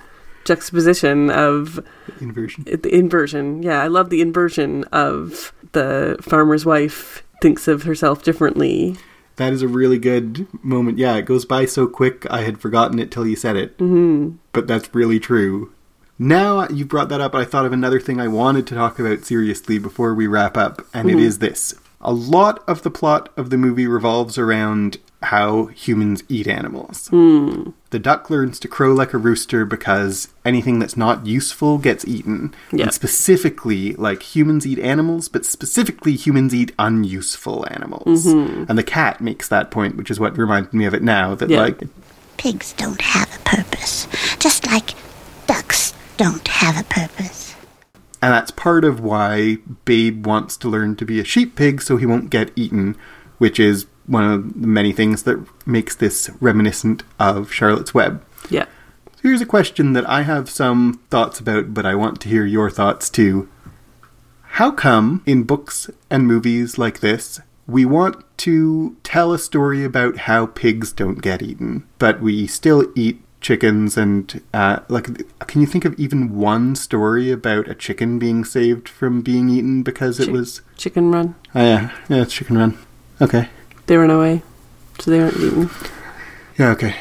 juxtaposition of inversion. The inversion, yeah, I love the inversion of the farmer's wife thinks of herself differently. That is a really good moment. Yeah, it goes by so quick. I had forgotten it till you said it. Mm-hmm. But that's really true. Now you brought that up. I thought of another thing I wanted to talk about seriously before we wrap up, and mm-hmm. it is this: a lot of the plot of the movie revolves around how humans eat animals. Mm. The duck learns to crow like a rooster because anything that's not useful gets eaten. Yep. And specifically, like, humans eat animals, but specifically humans eat unuseful animals. Mm-hmm. And the cat makes that point, which is what reminded me of it now, that, yep. like... pigs don't have a purpose, just like ducks don't have a purpose. And that's part of why Babe wants to learn to be a sheep pig so he won't get eaten, which is one of the many things that makes this reminiscent of Charlotte's Web. Yeah. So here's a question that I have some thoughts about, but I want to hear your thoughts too. How come in books and movies like this, we want to tell a story about how pigs don't get eaten, but we still eat chickens and, uh, like, can you think of even one story about a chicken being saved from being eaten because Ch- it was... Chicken Run. Oh, yeah. Yeah, it's Chicken Run. Okay. They ran away, so they aren't eaten. Yeah, okay.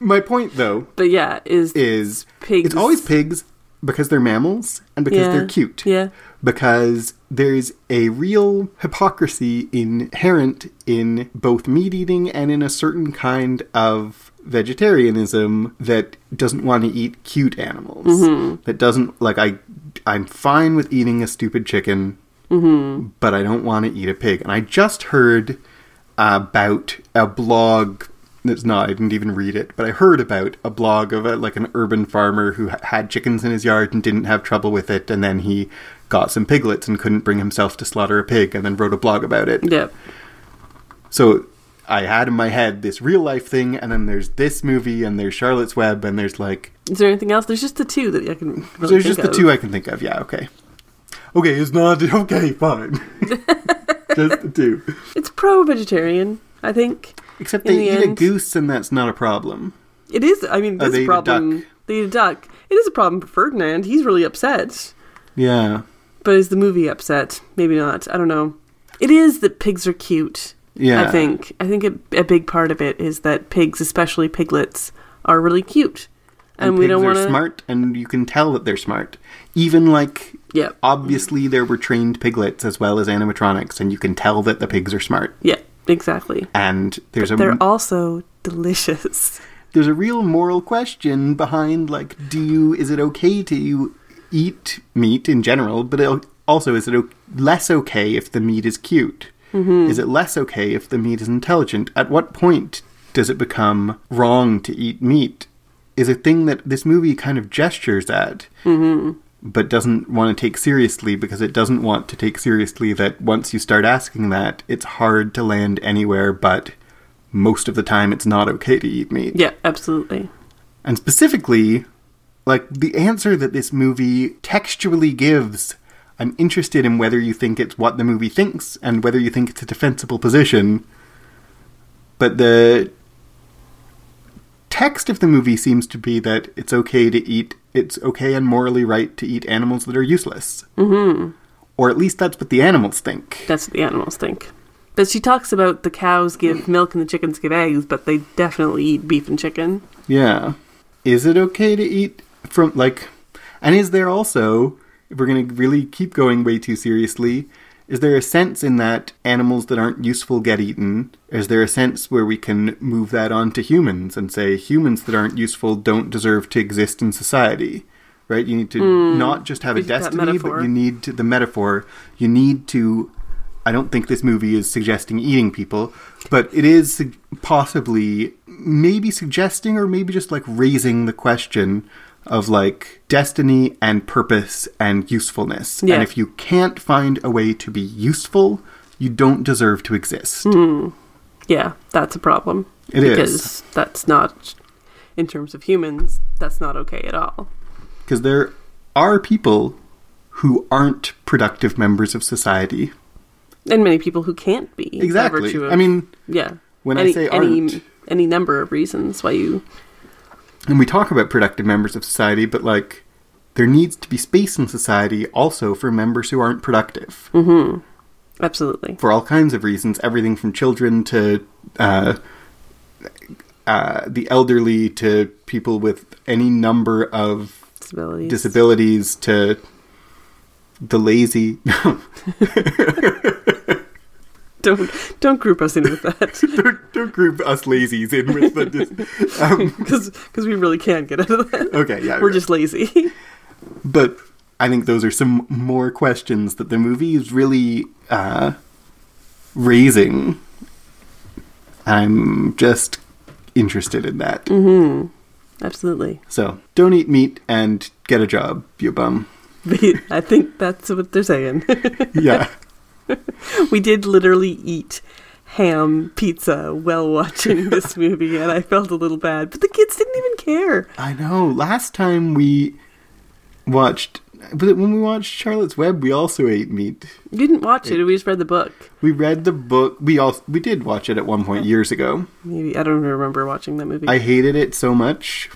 My point, though... But yeah, is... Is... Pigs. It's always pigs because they're mammals and because yeah. they're cute. Yeah. Because there's a real hypocrisy inherent in both meat-eating and in a certain kind of vegetarianism that doesn't want to eat cute animals. Mm-hmm. That doesn't... Like, I, I'm fine with eating a stupid chicken... Mm-hmm. But I don't want to eat a pig. And I just heard about a blog. It's not, I didn't even read it. But I heard about a blog of a, like an urban farmer who had chickens in his yard and didn't have trouble with it. And then he got some piglets and couldn't bring himself to slaughter a pig and then wrote a blog about it. Yep. So I had in my head this real life thing. And then there's this movie and there's Charlotte's Web and there's like... Is there anything else? There's just the two that I can really think of. There's just the two I can think of. Yeah, okay. Okay, it's not... Okay, fine. Just the two. It's pro-vegetarian, I think. Except they the eat end. a goose and that's not a problem. It is. I mean, this oh, problem... Eat they eat a duck. It is a problem for Ferdinand. He's really upset. Yeah. But is the movie upset? Maybe not. I don't know. It is that pigs are cute, yeah. I think. I think a, a big part of it is that pigs, especially piglets, are really cute. And, and we don't want to... Pigs are smart, and you can tell that they're smart. Even like... Yeah. Obviously, there were trained piglets as well as animatronics, and you can tell that the pigs are smart. Yeah, exactly. And there's but a... They're also delicious. There's a real moral question behind, like, do you... Is it okay to eat meat in general, but also is it o- less okay if the meat is cute? Mm-hmm. Is it less okay if the meat is intelligent? At what point does it become wrong to eat meat? Is a thing that this movie kind of gestures at. Mm-hmm. But doesn't want to take seriously because it doesn't want to take seriously that once you start asking that, it's hard to land anywhere, but most of the time it's not okay to eat meat. Yeah, absolutely. And specifically, like, the answer that this movie textually gives, I'm interested in whether you think it's what the movie thinks and whether you think it's a defensible position, but the text of the movie seems to be that it's okay to eat it's okay and morally right to eat animals that are useless. Mm-hmm. Or at least that's what the animals think. That's what the animals think. But she talks about the cows give milk and the chickens give eggs, but they definitely eat beef and chicken. Yeah. Is it okay to eat from, like... And is there also, if we're going to really keep going way too seriously, is there a sense in that animals that aren't useful get eaten? Is there a sense where we can move that on to humans and say humans that aren't useful don't deserve to exist in society? Right? You need to mm, not just have a destiny, but you need to, the metaphor. You need to I don't think this movie is suggesting eating people, but it is possibly maybe suggesting or maybe just like raising the question of like destiny and purpose and usefulness. Yeah. And if you can't find a way to be useful, you don't deserve to exist. Mm. Yeah, that's a problem. It because is. That's not, in terms of humans, that's not okay at all. Because there are people who aren't productive members of society. And many people who can't be. Exactly. By virtue of, I mean, yeah. When any, I say aren't. Any, any number of reasons why you... And we talk about productive members of society, but like, there needs to be space in society also for members who aren't productive. Mm-hmm. Absolutely. For all kinds of reasons, everything from children to uh, uh, the elderly to people with any number of disabilities, disabilities to the lazy. Don't don't group us in with that. don't, don't group us lazies in with the dis- um, because because we really can get out of that. Okay, yeah, we're right. Just lazy. But I think those are some more questions that the movie is really uh, raising. I'm just interested in that. Mm-hmm. Absolutely. So don't eat meat and get a job, you bum. I think that's what they're saying. Yeah. We did literally eat ham pizza while watching this movie, and I felt a little bad. But the kids didn't even care. I know. Last time we watched... Was it when we watched Charlotte's Web, we also ate meat? We didn't watch it. We just read the book. We read the book. We also, we did watch it at one point years ago. Maybe. I don't even remember watching that movie. I hated it so much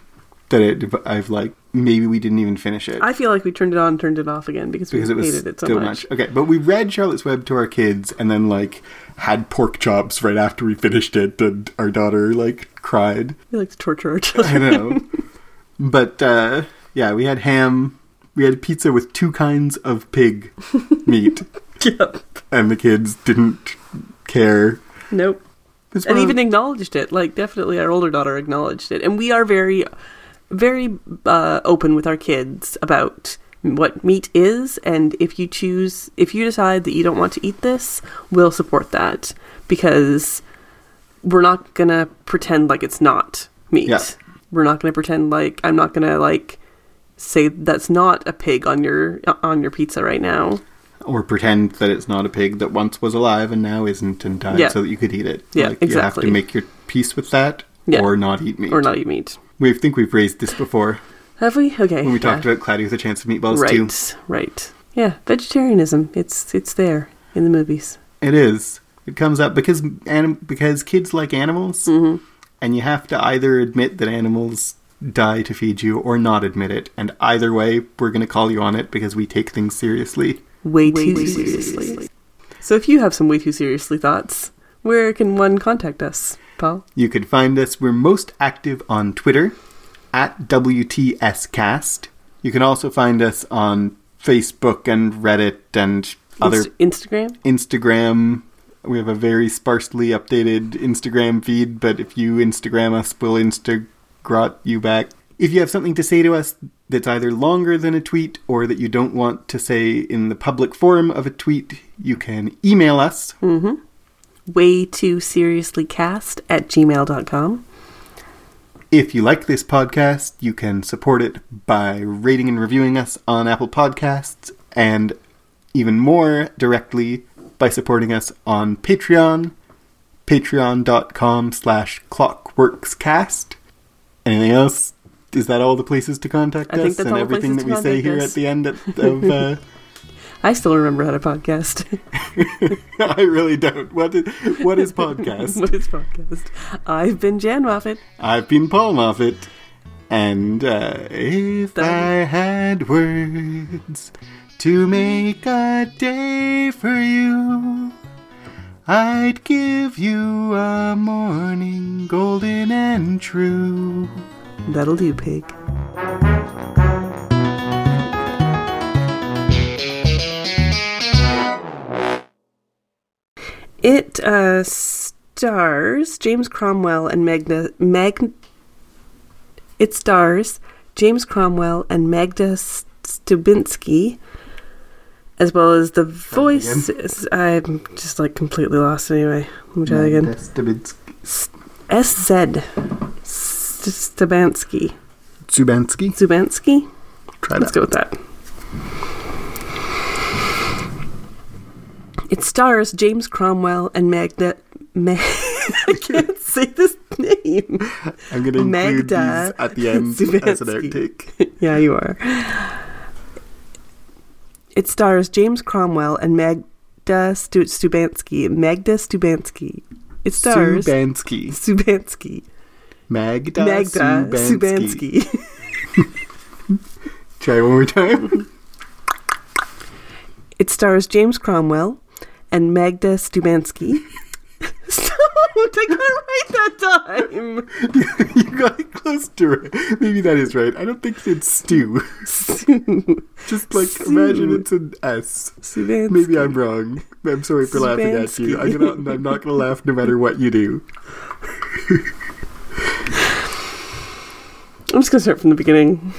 that it, I've like... Maybe we didn't even finish it. I feel like we turned it on and turned it off again because we because it was hated it so still much. much. Okay, but we read Charlotte's Web to our kids and then, like, had pork chops right after we finished it, and our daughter, like, cried. We like to torture our children. I know. But, uh, yeah, we had ham. We had pizza with two kinds of pig meat. Yep. And the kids didn't care. Nope. And of... even acknowledged it. Like, definitely our older daughter acknowledged it. And we are very... very uh, open with our kids about what meat is, and if you choose, if you decide that you don't want to eat this, we'll support that because we're not gonna pretend like it's not meat. Yeah. We're not gonna pretend like I'm not gonna like say that's not a pig on your on your pizza right now, or pretend that it's not a pig that once was alive and now isn't and died yeah. so that you could eat it. Yeah, like, exactly. You have to make your peace with that, yeah. or not eat meat, or not eat meat. We think we've raised this before. Have we? Okay. When we talked yeah. about Cloudy with a Chance of Meatballs, right, too. Right, right. Yeah, vegetarianism. It's it's there in the movies. It is. It comes up because anim- because kids like animals, mm-hmm. and you have to either admit that animals die to feed you or not admit it. And either way, we're going to call you on it because we take things seriously. Way, way too, too seriously. seriously. So if you have some way too seriously thoughts, where can one contact us? Paul? You can find us. We're most active on Twitter at W T S Cast. You can also find us on Facebook and Reddit and other Inst- Instagram. Instagram. We have a very sparsely updated Instagram feed, but if you Instagram us, we'll Instagrot you back. If you have something to say to us that's either longer than a tweet or that you don't want to say in the public forum of a tweet, you can email us. Mm-hmm. Way Too Seriously Cast at gmail dot com. If you like this podcast, you can support it by rating and reviewing us on Apple Podcasts, and even more directly by supporting us on Patreon, patreon.com slash clockworkscast. Anything else? Is that all the places to contact I us? Think that's and all everything the places that we say us. Here at the end of... of uh, I still remember how to podcast. I really don't. What is, what is podcast? What is podcast? I've been Jan Moffitt. I've been Paul Moffitt. And uh, if that I is. had words to make a day for you, I'd give you a morning golden and true. That'll do, pig. It uh, stars James Cromwell and Magda... Mag- it stars James Cromwell and Magda Szubanski as well as the voice. I'm just like completely lost anyway. Let me try that again. S Z Szubanski. Szubanski? Szubanski? Try that. Let's go with that. It stars James Cromwell and Magda... Mag- I can't say this name. I'm going to include these at the end Szubanski. As an outtake. Yeah, you are. It stars James Cromwell and Magda Szubanski. Magda Szubanski. It stars... Szubanski. Szubanski. Magda, Magda Szubanski. Szubanski. Try one more time. It stars James Cromwell and Magda Szubanski. Stop! I got it right that time! You got it close to it. Maybe that is right. I don't think it's stew. Stew. Just like, Sue. Imagine it's an S. Szubanski. Maybe I'm wrong. I'm sorry for Szubanski. Laughing at you. I'm, gonna, I'm not going to laugh no matter what you do. I'm just going to start from the beginning.